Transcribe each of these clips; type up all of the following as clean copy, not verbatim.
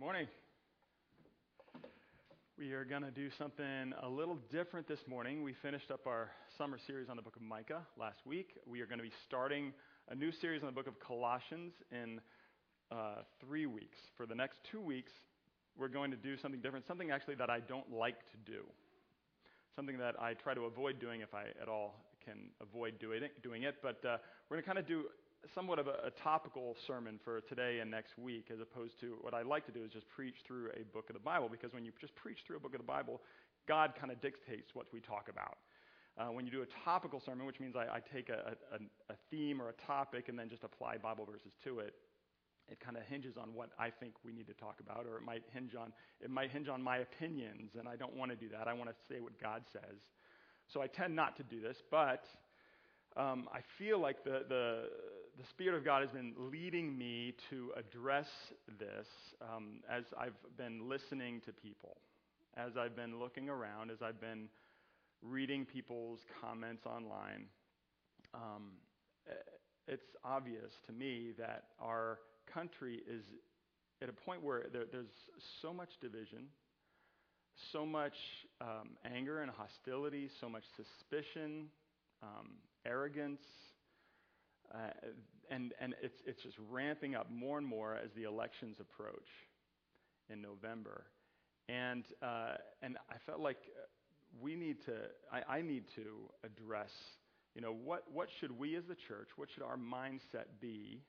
Morning. We are going to do something a little different this morning. We finished up our summer series on the book of Micah last week. We are going to be starting a new series on the book of Colossians in 3 weeks. For the next 2 weeks, we're going to do something different, something actually that I don't like to do, something that I try to avoid doing if I at all can avoid doing it. But we're going to kind of do somewhat of a topical sermon for today and next week, as opposed to what I like to do is just preach through a book of the Bible, because when you just preach through a book of the Bible, God kind of dictates what we talk about. When you do a topical sermon, which means I take a theme or a topic and then just apply Bible verses to it, it kind of hinges on what I think we need to talk about, or it might hinge on my opinions, and I don't want to do that. I want to say what God says. So I tend not to do this, but I feel like the Spirit of God has been leading me to address this as I've been listening to people, as I've been looking around, as I've been reading people's comments online. It's obvious to me that our country is at a point where there's so much division, so much anger and hostility, so much suspicion, arrogance, and it's just ramping up more and more as the elections approach in November, and I felt like I need to address, what should we as the church, what should our mindset be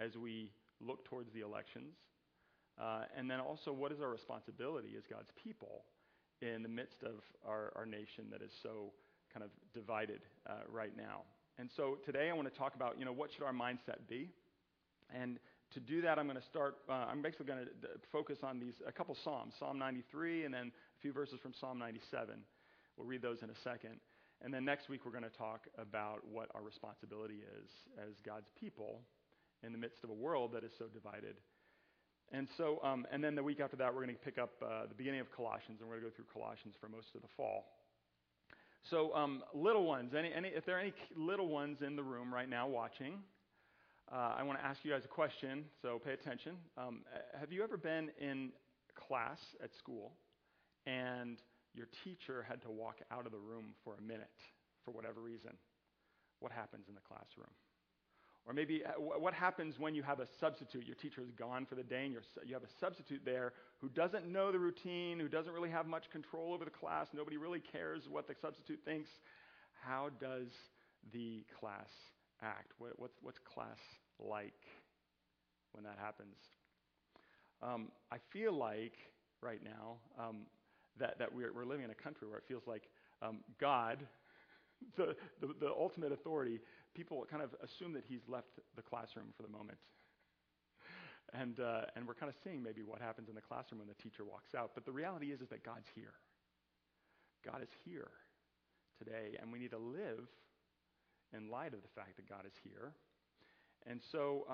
as we look towards the elections, and then also what is our responsibility as God's people in the midst of our nation that is so kind of divided right now. And so today I want to talk about, what should our mindset be? And to do that, I'm going to start, I'm basically going to focus on a couple Psalms, Psalm 93 and then a few verses from Psalm 97. We'll read those in a second. And then next week we're going to talk about what our responsibility is as God's people in the midst of a world that is so divided. And so, and then the week after that, we're going to pick up the beginning of Colossians, and we're going to go through Colossians for most of the fall. So, little ones, if there are any little ones in the room right now watching, I want to ask you guys a question, so pay attention. Have you ever been in class at school, and your teacher had to walk out of the room for a minute for whatever reason? What happens in the classroom? Or maybe what happens when you have a substitute? Your teacher is gone for the day, and you have a substitute there who doesn't know the routine, who doesn't really have much control over the class. Nobody really cares what the substitute thinks. How does the class act? What's class like when that happens? I feel like right now that we're living in a country where it feels like God, the ultimate authority, people kind of assume that he's left the classroom for the moment, and we're kind of seeing maybe what happens in the classroom when the teacher walks out. But the reality is that God's here. God is here today, and we need to live in light of the fact that God is here. And so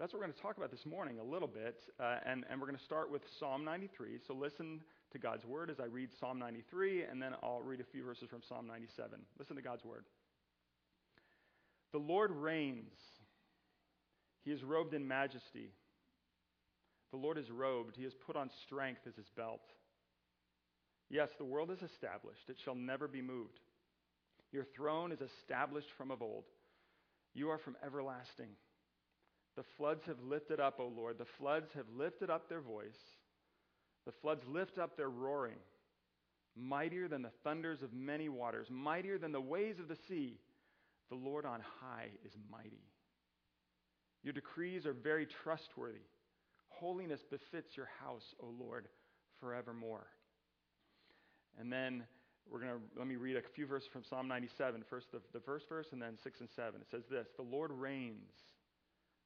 that's what we're going to talk about this morning a little bit, and we're going to start with Psalm 93. So listen to God's word as I read Psalm 93, and then I'll read a few verses from Psalm 97. Listen to God's word. The Lord reigns. He is robed in majesty. The Lord is robed. He has put on strength as his belt. Yes, the world is established. It shall never be moved. Your throne is established from of old. You are from everlasting. The floods have lifted up, O Lord. The floods have lifted up their voice. The floods lift up their roaring, mightier than the thunders of many waters, mightier than the waves of the sea. The Lord on high is mighty. Your decrees are very trustworthy. Holiness befits your house, O Lord, forevermore. And then let me read a few verses from Psalm 97. First the first verse, and then 6 and 7. It says this: The Lord reigns.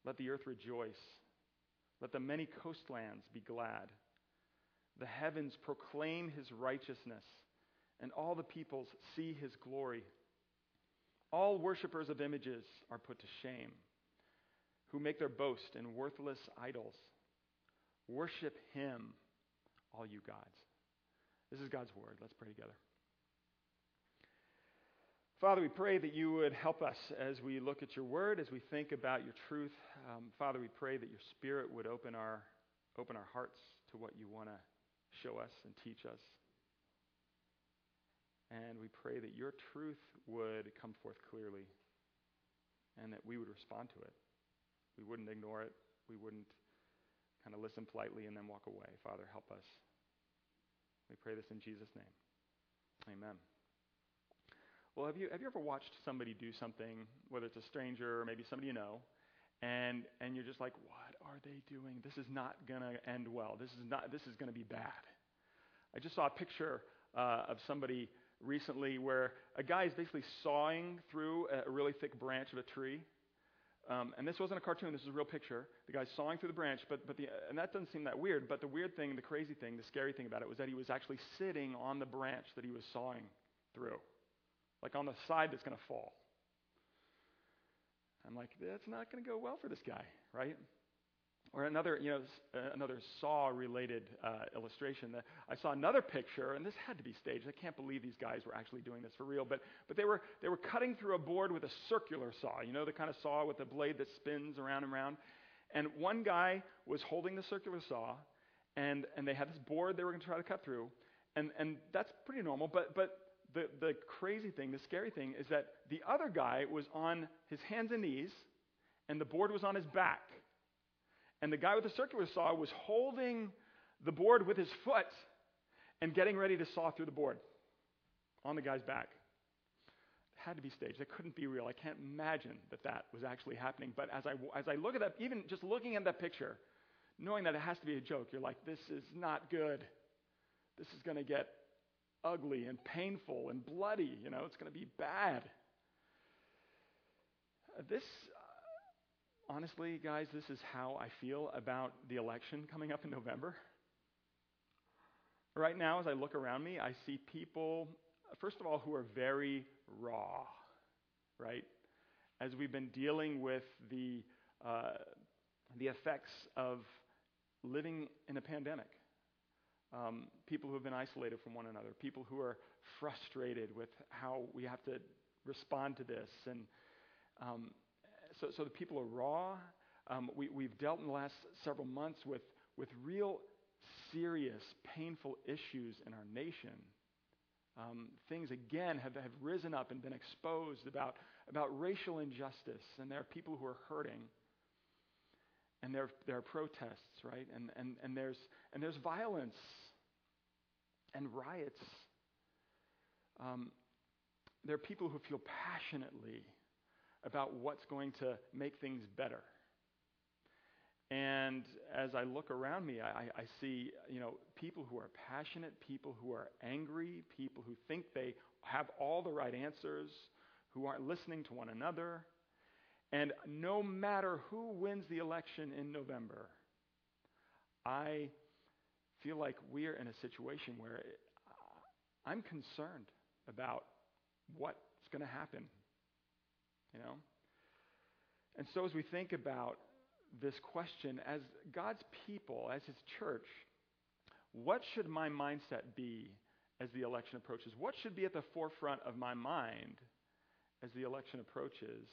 Let the earth rejoice. Let the many coastlands be glad. The heavens proclaim his righteousness, and all the peoples see his glory. All worshippers of images are put to shame, who make their boast in worthless idols. Worship him, all you gods. This is God's word. Let's pray together. Father, we pray that you would help us as we look at your word, as we think about your truth. Father, we pray that your Spirit would open our Open our hearts to what you want to show us and teach us. And we pray that your truth would come forth clearly and that we would respond to it. We wouldn't ignore it. We wouldn't kind of listen politely and then walk away. Father, help us. We pray this in Jesus' name. Amen. Well, have you ever watched somebody do something, whether it's a stranger or maybe somebody you know, and you're just like, what are they doing? This is not going to end well. This is going to be bad. I just saw a picture of somebody recently where a guy is basically sawing through a really thick branch of a tree. And this wasn't a cartoon. This is a real picture. The guy's sawing through the branch, and that doesn't seem that weird, but the weird thing, the crazy thing, the scary thing about it was that he was actually sitting on the branch that he was sawing through, like on the side that's going to fall. I'm like, that's not going to go well for this guy, right? Or another saw-related illustration. I saw another picture, and this had to be staged. I can't believe these guys were actually doing this for real. But they were cutting through a board with a circular saw, the kind of saw with the blade that spins around and around. And one guy was holding the circular saw, and they had this board they were going to try to cut through. And that's pretty normal, but the crazy thing, the scary thing, is that the other guy was on his hands and knees, and the board was on his back. And the guy with the circular saw was holding the board with his foot and getting ready to saw through the board on the guy's back. It had to be staged. That couldn't be real. I can't imagine that was actually happening. But as I look at that, even just looking at that picture, knowing that it has to be a joke, you're like, this is not good. This is going to get ugly and painful and bloody. It's going to be bad. Honestly, guys, this is how I feel about the election coming up in November. Right now, as I look around me, I see people, first of all, who are very raw, right? As we've been dealing with the effects of living in a pandemic, people who have been isolated from one another, people who are frustrated with how we have to respond to this, and So the people are raw. We've dealt in the last several months with real serious, painful issues in our nation. Things, again, have risen up and been exposed about racial injustice. And there are people who are hurting. And there are protests, right? And there's violence and riots. There are people who feel passionately about what's going to make things better. And as I look around me, I see, people who are passionate, people who are angry, people who think they have all the right answers, who aren't listening to one another. And no matter who wins the election in November, I feel like we're in a situation where I'm concerned about what's going to happen. And so as we think about this question, as God's people, as his church, what should my mindset be as the election approaches? What should be at the forefront of my mind as the election approaches?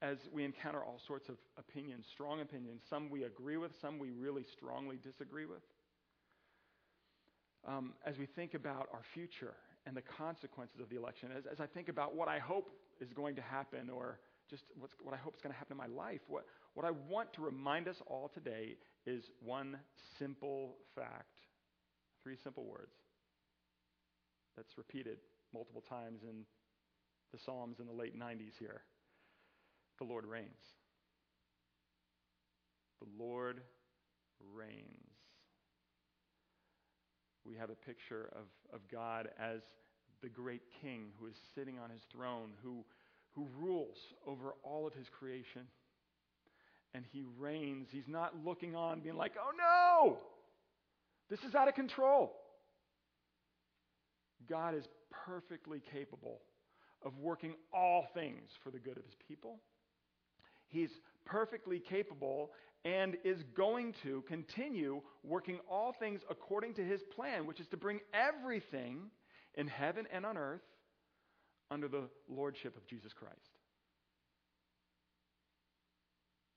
As we encounter all sorts of opinions, strong opinions, some we agree with, some we really strongly disagree with. As we think about our future and the consequences of the election, as I think about what I hope is going to happen, or just what I hope is going to happen in my life, what I want to remind us all today is one simple fact, three simple words that's repeated multiple times in the Psalms in the late 90s here. The Lord reigns. The Lord reigns. We have a picture of God as the great king who is sitting on his throne, who rules over all of his creation. And he reigns. He's not looking on being like, oh no, this is out of control. God is perfectly capable of working all things for the good of his people. He's perfectly capable and is going to continue working all things according to his plan, which is to bring everything in heaven and on earth under the lordship of Jesus Christ.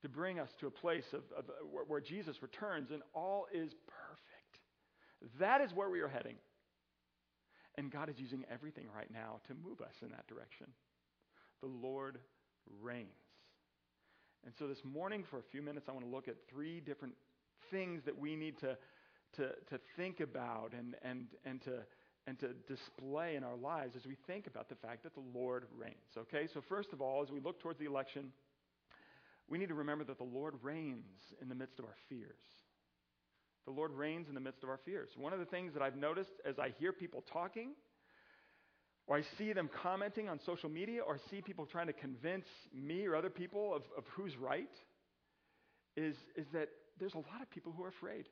to bring us to a place of where Jesus returns and all is perfect. That is where we are heading. And God is using everything right now to move us in that direction. The Lord reigns. And so this morning, for a few minutes, I want to look at three different things that we need to think about and to display in our lives as we think about the fact that the Lord reigns. Okay, so first of all, as we look towards the election, we need to remember that the Lord reigns in the midst of our fears. The Lord reigns in the midst of our fears. One of the things that I've noticed as I hear people talking, or I see them commenting on social media, or see people trying to convince me or other people of who's right, is that there's a lot of people who are afraid.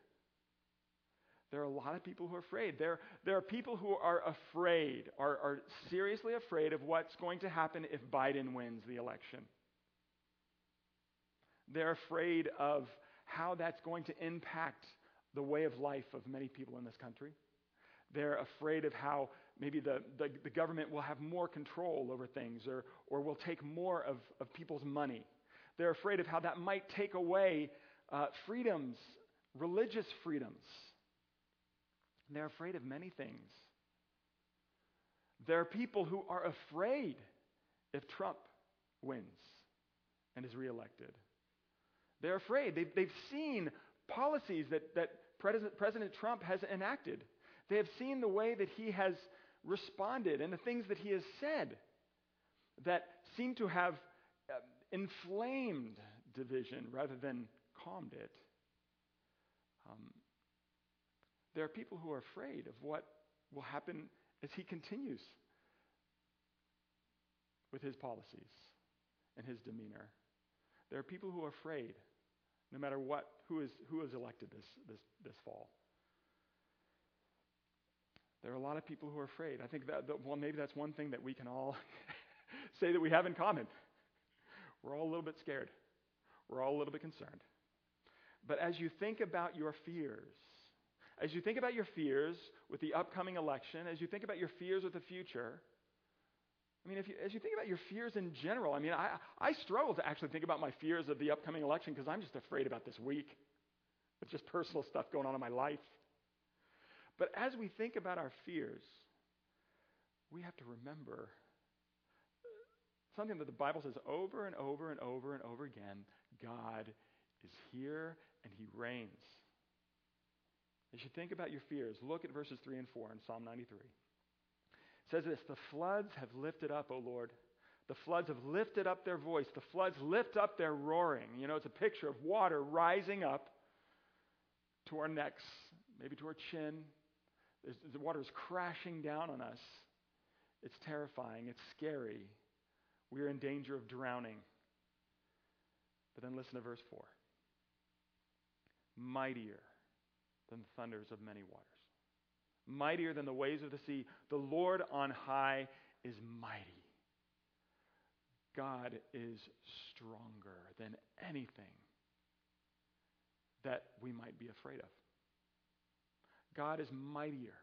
There are a lot of people who are afraid. There are people who are afraid, are seriously afraid of what's going to happen if Biden wins the election. They're afraid of how that's going to impact the way of life of many people in this country. They're afraid of how maybe the government will have more control over things or will take more of people's money. They're afraid of how that might take away freedoms, religious freedoms. They're afraid of many things. There are people who are afraid if Trump wins and is reelected. They're afraid. They've seen policies that President Trump has enacted. They have seen the way that he has responded and the things that he has said that seem to have inflamed division rather than calmed it. There are people who are afraid of what will happen as he continues with his policies and his demeanor. There are people who are afraid, no matter what, who is elected this fall. There are a lot of people who are afraid. I think that maybe that's one thing that we can all say that we have in common. We're all a little bit scared. We're all a little bit concerned. But as you think about your fears, as you think about your fears with the upcoming election, as you think about your fears with the future, I mean, as you think about your fears in general, I mean, I struggle to actually think about my fears of the upcoming election because I'm just afraid about this week with just personal stuff going on in my life. But as we think about our fears, we have to remember something that the Bible says over and over and over and over again. God is here and he reigns. As you think about your fears, look at verses 3 and 4 in Psalm 93. It says this, the floods have lifted up, O Lord. The floods have lifted up their voice. The floods lift up their roaring. You know, it's a picture of water rising up to our necks, maybe to our chin. The water is crashing down on us. It's terrifying. It's scary. We are in danger of drowning. But then listen to verse 4. Mightier than the thunders of many waters. Mightier than the waves of the sea. The Lord on high is mighty. God is stronger than anything that we might be afraid of. God is mightier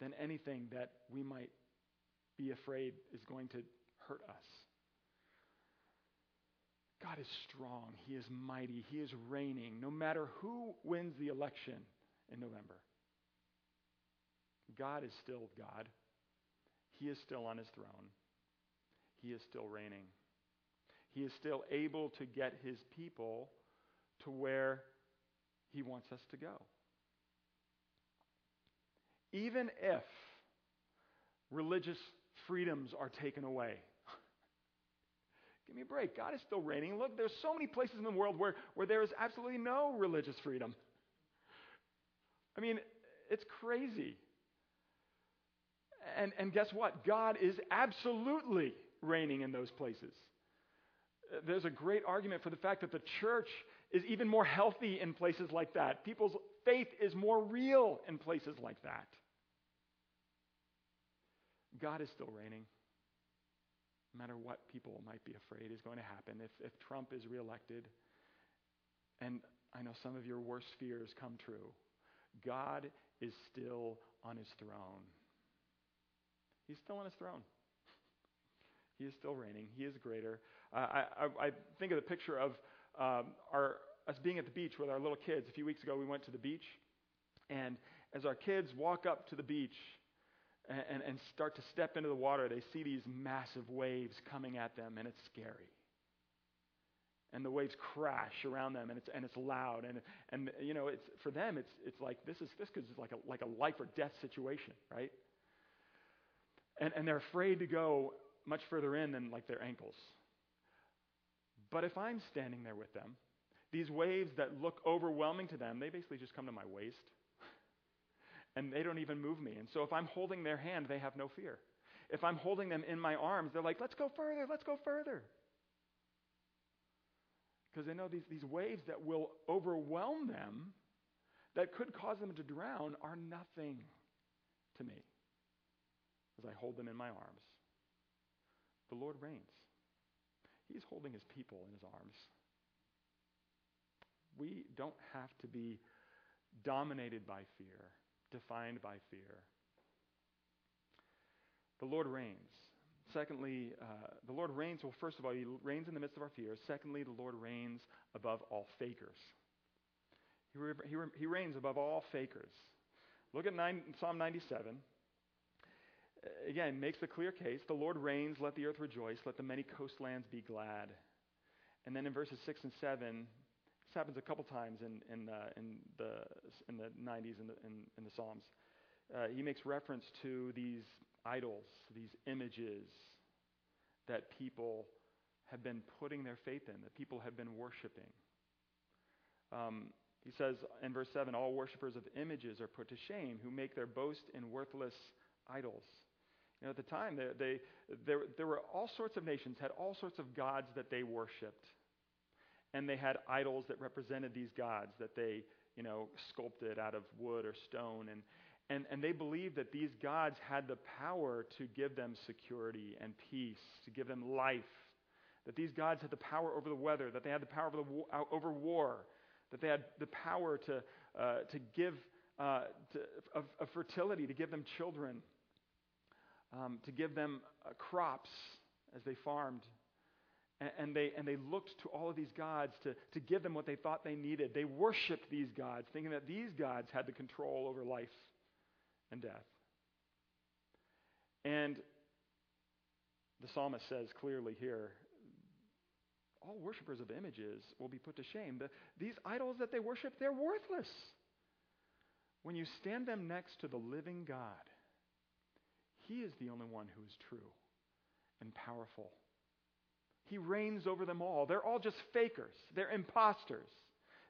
than anything that we might be afraid is going to hurt us. God is strong. He is mighty. He is reigning. No matter who wins the election in November, God is still God. He is still on his throne. He is still reigning. He is still able to get his people to where he wants us to go. Even if religious freedoms are taken away, give me a break. God is still reigning. Look, there's so many places in the world where there is absolutely no religious freedom. I mean, it's crazy. And guess what? God is absolutely reigning in those places. There's a great argument for the fact that the church is even more healthy in places like that. People's faith is more real in places like that. God is still reigning. No matter what people might be afraid is going to happen. If Trump is reelected, and I know some of your worst fears come true, God is still on his throne. He's still on his throne. He is still reigning. He is greater. I think of the picture of us being at the beach with our little kids. A few weeks ago, we went to the beach, and as our kids walk up to the beach and start to step into the water, they see these massive waves coming at them, and it's scary. And the waves crash around them, and it's loud, and you know, it's for them, it's like this is like a life or death situation, right? And they're afraid to go much further in than like their ankles. But if I'm standing there with them, these waves that look overwhelming to them, they basically just come to my waist, and they don't even move me. And so if I'm holding their hand, they have no fear. If I'm holding them in my arms, they're like, let's go further. Because they know these waves that will overwhelm them, that could cause them to drown, are nothing to me. As I hold them in my arms, the Lord reigns. He's holding his people in his arms. We don't have to be dominated by fear, defined by fear. The Lord reigns. Secondly, the Lord reigns. Well, first of all, he reigns in the midst of our fears. Secondly, the Lord reigns above all fakers. He reigns above all fakers. Look at Psalm 97. Again, makes the clear case. The Lord reigns. Let the earth rejoice. Let the many coastlands be glad. And then in verses 6 and 7, this happens a couple times in the 90s in the Psalms. He makes reference to these idols, these images that people have been putting their faith in, that people have been worshiping. He says in verse 7, all worshipers of images are put to shame, who make their boast in worthless idols. You know, at the time, there were all sorts of nations, had all sorts of gods that they worshipped. And they had idols that represented these gods that they, you know, sculpted out of wood or stone. And they believed that these gods had the power to give them security and peace, to give them life, that these gods had the power over the weather, that they had the power over war, that they had the power to give of fertility, to give them children, to give them crops as they farmed. And they looked to all of these gods to give them what they thought they needed. They worshipped these gods, thinking that these gods had the control over life and death. And the psalmist says clearly here, all worshipers of images will be put to shame. These idols that they worship, they're worthless. When you stand them next to the living God, he is the only one who is true and powerful. He reigns over them all. They're all just fakers. They're imposters.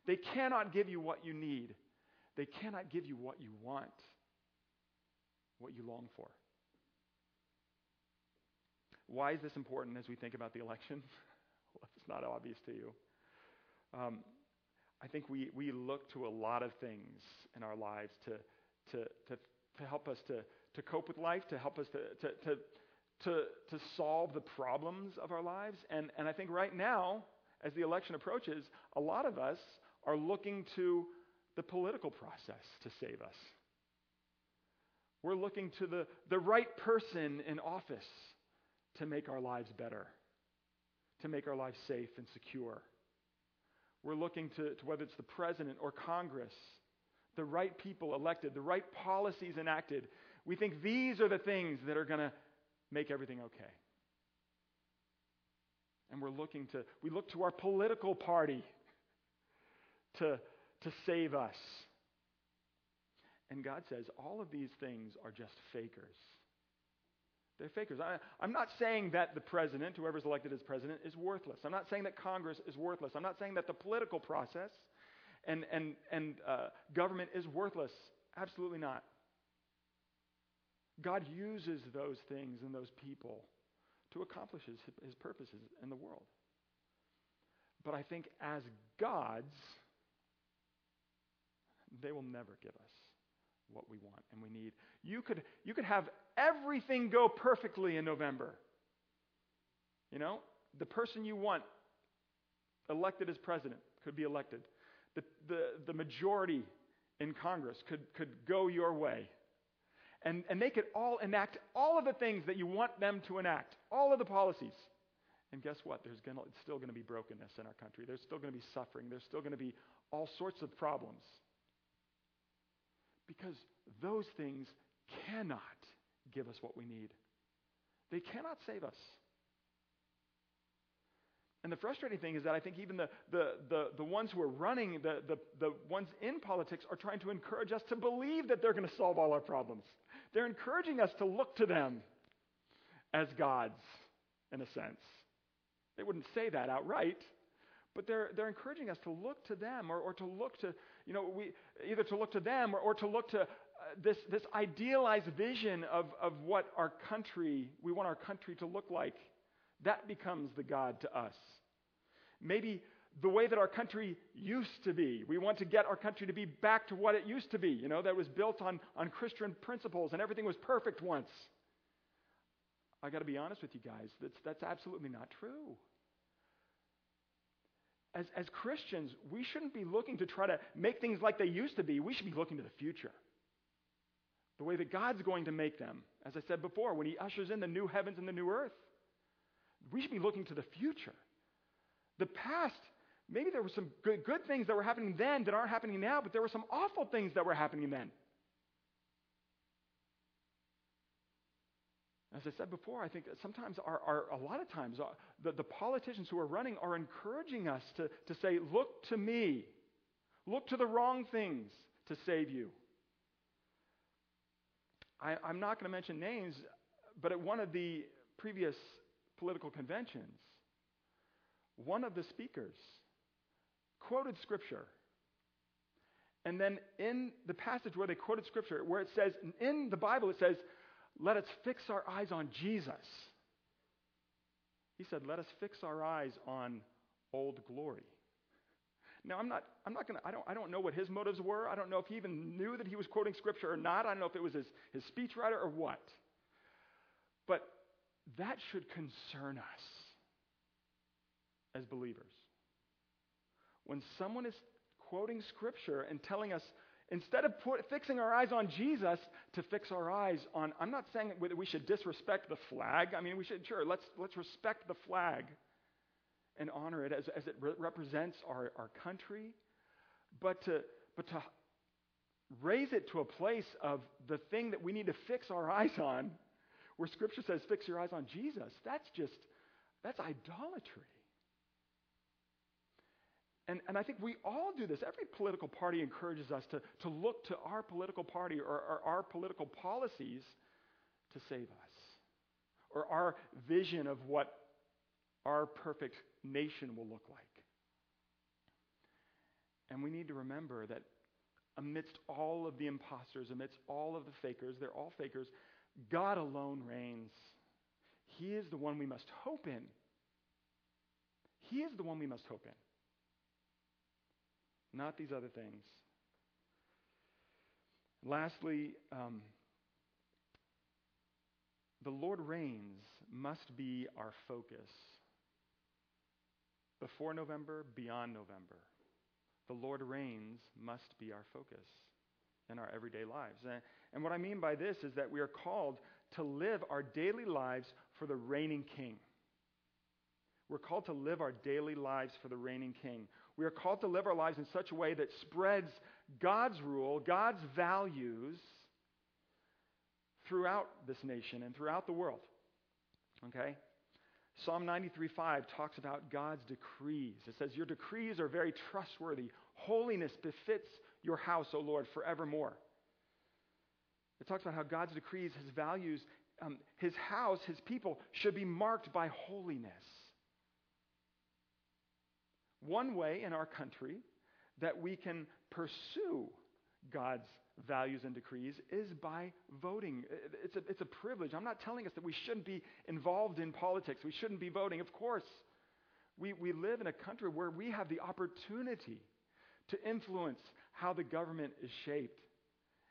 They cannot give you what you need. They cannot give you what you want, what you long for. Why is this important as we think about the election? Well, it's not obvious to you. I think we look to a lot of things in our lives to help us to cope with life, to help us to solve the problems of our lives. And I think right now, as the election approaches, a lot of us are looking to the political process to save us. We're looking to the right person in office to make our lives better, to make our lives safe and secure. We're looking to whether it's the president or Congress, the right people elected, the right policies enacted. We think these are the things that are going to make everything okay. And we look to our political party to save us. And God says all of these things are just fakers. They're fakers. I'm not saying that the president, whoever's elected as president, is worthless. I'm not saying that Congress is worthless. I'm not saying that the political process and government is worthless. Absolutely not. God uses those things and those people to accomplish his purposes in the world. But I think as gods, they will never give us what we want and we need. You could have everything go perfectly in November. You know, the person you want elected as president could be elected. The majority in Congress could go your way. And they could all enact all of the things that you want them to enact, all of the policies. And guess what? It's still going to be brokenness in our country. There's still going to be suffering. There's still going to be all sorts of problems. Because those things cannot give us what we need. They cannot save us. And the frustrating thing is that I think even the ones who are running, the ones in politics, are trying to encourage us to believe that they're going to solve all our problems. They're encouraging us to look to them as gods, in a sense. They wouldn't say that outright, but they're encouraging us to look to them, or to look to, either to look to them or to look to this idealized vision of what we want our country to look like. That becomes the God to us. Maybe the way that our country used to be. We want to get our country to be back to what it used to be, that was built on Christian principles and everything was perfect once. I got to be honest with you guys, that's absolutely not true. As Christians, we shouldn't be looking to try to make things like they used to be. We should be looking to the future, the way that God's going to make them. As I said before, when he ushers in the new heavens and the new earth, we should be looking to the future. The past, maybe there were some good things that were happening then that aren't happening now, but there were some awful things that were happening then. As I said before, I think that sometimes, a lot of times, the politicians who are running are encouraging us to say, look to me. Look to the wrong things to save you. I'm not going to mention names, but at one of the previous political conventions, one of the speakers quoted Scripture. And then in the passage where they quoted Scripture, where it says, in the Bible it says, let us fix our eyes on Jesus. He said, let us fix our eyes on Old Glory. Now, I don't know what his motives were. I don't know if he even knew that he was quoting Scripture or not. I don't know if it was his speechwriter or what. But that should concern us as believers. When someone is quoting Scripture and telling us, instead of fixing our eyes on Jesus, to fix our eyes on, I'm not saying that we should disrespect the flag. I mean, we should, sure, let's respect the flag and honor it as it represents our country. But to raise it to a place of the thing that we need to fix our eyes on, where Scripture says, fix your eyes on Jesus, that's idolatry. And I think we all do this. Every political party encourages us to look to our political party or our political policies to save us, or our vision of what our perfect nation will look like. And we need to remember that amidst all of the imposters, amidst all of the fakers, they're all fakers, God alone reigns. He is the one we must hope in. He is the one we must hope in. Not these other things. Lastly, the Lord reigns must be our focus. Before November, beyond November. The Lord reigns must be our focus in our everyday lives. And what I mean by this is that we are called to live our daily lives for the reigning King. We're called to live our daily lives for the reigning King. We are called to live our lives in such a way that spreads God's rule, God's values throughout this nation and throughout the world. Okay? Psalm 93:5 talks about God's decrees. It says, your decrees are very trustworthy. Holiness befits your house, O Lord, forevermore. It talks about how God's decrees, his values, his house, his people should be marked by holiness. One way in our country that we can pursue God's values and decrees is by voting. It's a privilege. I'm not telling us that we shouldn't be involved in politics. We shouldn't be voting. Of course, we live in a country where we have the opportunity to influence how the government is shaped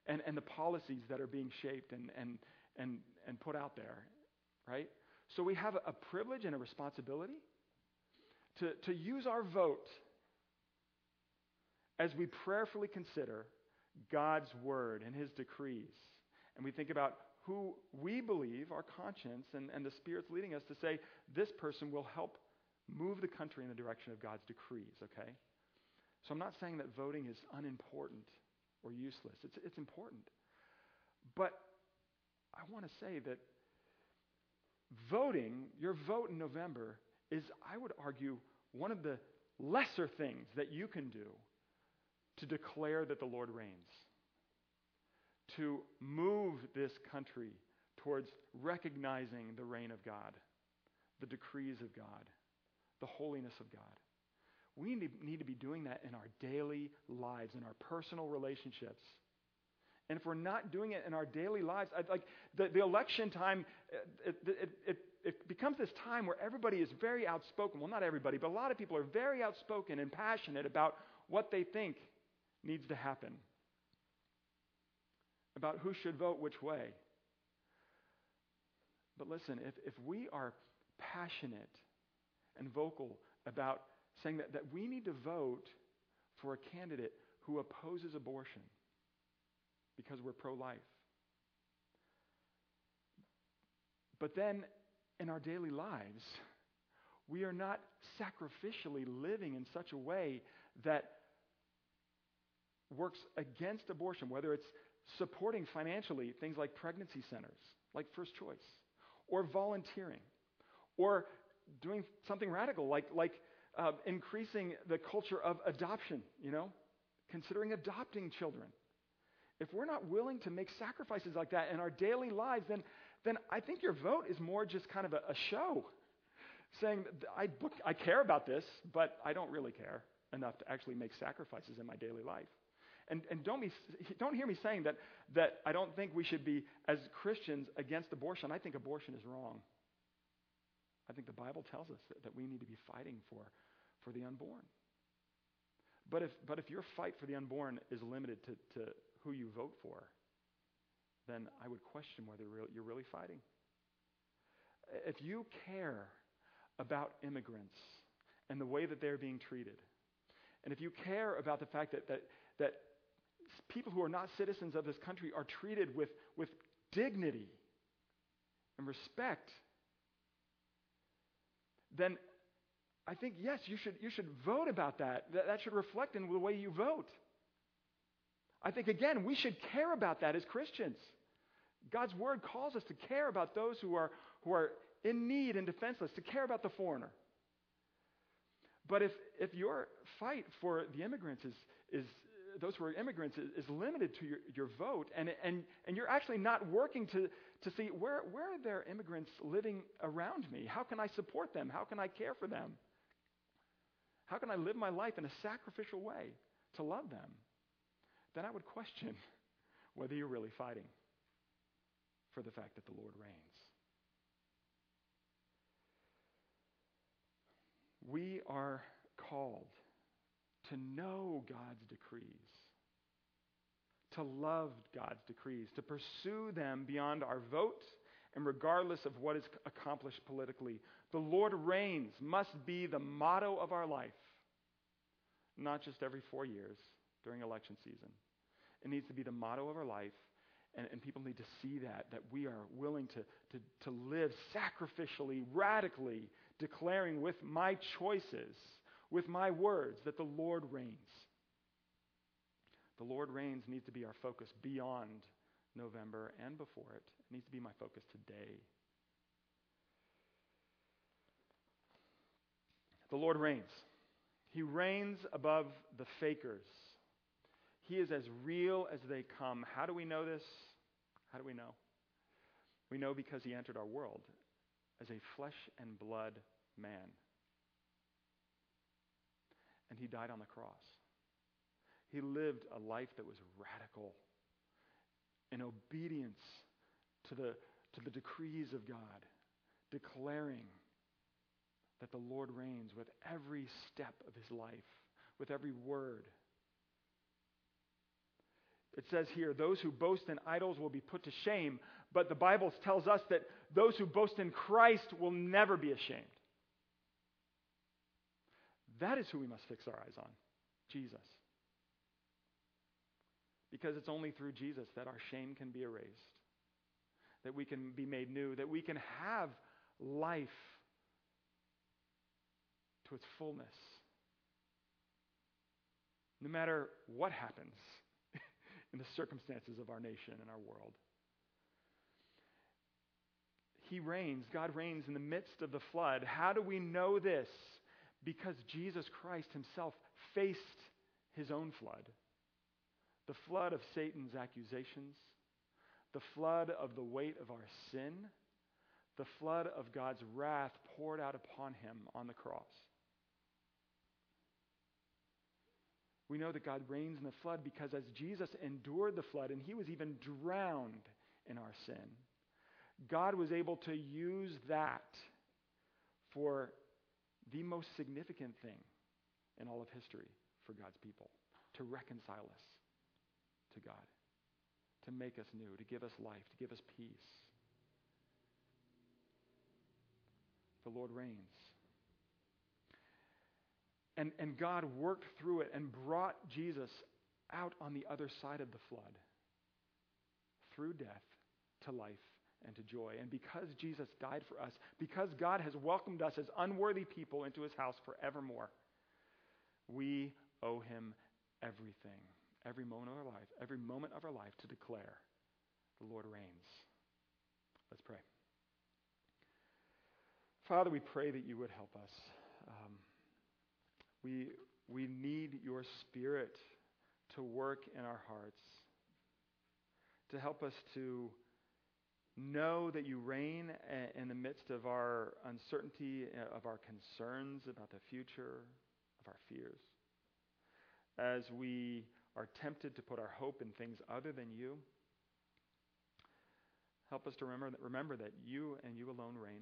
and the policies that are being shaped and put out there, right? So we have a privilege and a responsibility to use our vote as we prayerfully consider God's word and his decrees. And we think about who we believe, our conscience and the Spirit's leading us to say, this person will help move the country in the direction of God's decrees, okay? So I'm not saying that voting is unimportant or useless. It's important. But I want to say that voting, your vote in November, is, I would argue, one of the lesser things that you can do to declare that the Lord reigns, to move this country towards recognizing the reign of God, the decrees of God, the holiness of God. We need to be doing that in our daily lives, in our personal relationships. And if we're not doing it in our daily lives, the election time, it becomes this time where everybody is very outspoken. Well, not everybody, but a lot of people are very outspoken and passionate about what they think needs to happen, about who should vote which way. But listen, if we are passionate and vocal about saying that we need to vote for a candidate who opposes abortion because we're pro-life, but then in our daily lives, we are not sacrificially living in such a way that works against abortion, whether it's supporting financially things like pregnancy centers, like First Choice, or volunteering, or doing something radical like increasing the culture of adoption, considering adopting children. If we're not willing to make sacrifices like that in our daily lives, then I think your vote is more just kind of a show, saying, I care about this, but I don't really care enough to actually make sacrifices in my daily life. And don't hear me saying that I don't think we should be, as Christians, against abortion. I think abortion is wrong. I think the Bible tells us that we need to be fighting for the unborn. But if your fight for the unborn is limited to who you vote for, then I would question whether you're really fighting. If you care about immigrants and the way that they're being treated, and if you care about the fact that people who are not citizens of this country are treated with dignity and respect, then I think, yes, you should vote about that. That should reflect in the way you vote. I think, again, we should care about that as Christians. God's word calls us to care about those who are in need and defenseless, to care about the foreigner. But if your fight for the immigrants is those who are immigrants is limited to your vote, and you're actually not working to see where are there immigrants living around me? How can I support them? How can I care for them? How can I live my life in a sacrificial way to love them? Then I would question whether you're really fighting for the fact that the Lord reigns. We are called to know God's decrees, to love God's decrees, to pursue them beyond our vote and regardless of what is accomplished politically. The Lord reigns must be the motto of our life, not just every 4 years during election season. It needs to be the motto of our life, and people need to see that we are willing to live sacrificially, radically, declaring with my choices, with my words, that the Lord reigns. The Lord reigns needs to be our focus beyond November and before it. It needs to be my focus today. The Lord reigns. He reigns above the fakers. He is as real as they come. How do we know this? How do we know? We know because he entered our world as a flesh and blood man. And he died on the cross. He lived a life that was radical in obedience to the decrees of God, declaring that the Lord reigns with every step of his life, with every word. It says here, those who boast in idols will be put to shame, but the Bible tells us that those who boast in Christ will never be ashamed. That is who we must fix our eyes on, Jesus. Because it's only through Jesus that our shame can be erased. that we can be made new, that we can have life to its fullness. No matter what happens in the circumstances of our nation and our world. He reigns. God reigns in the midst of the flood. How do we know this? Because Jesus Christ himself faced his own flood. The flood of Satan's accusations. The flood of the weight of our sin. The flood of God's wrath poured out upon him on the cross. We know that God reigns in the flood because as Jesus endured the flood, and he was even drowned in our sin, God was able to use that for the most significant thing in all of history for God's people, to reconcile us to God, to make us new, to give us life, to give us peace. The Lord reigns. And God worked through it and brought Jesus out on the other side of the flood through death to life and to joy. And because Jesus died for us, because God has welcomed us as unworthy people into his house forevermore, we owe him everything, every moment of our life, to declare the Lord reigns. Let's pray. Father, we pray that you would help us. We need your Spirit to work in our hearts, to help us to know that you reign in the midst of our uncertainty, of our concerns about the future, of our fears. As we are tempted to put our hope in things other than you, help us to remember that you and you alone reign.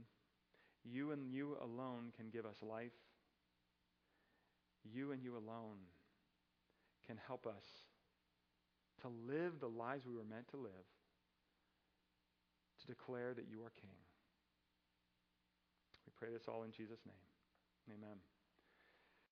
You and you alone can give us life. You and you alone can help us to live the lives we were meant to live, to declare that you are King. We pray this all in Jesus' name. Amen.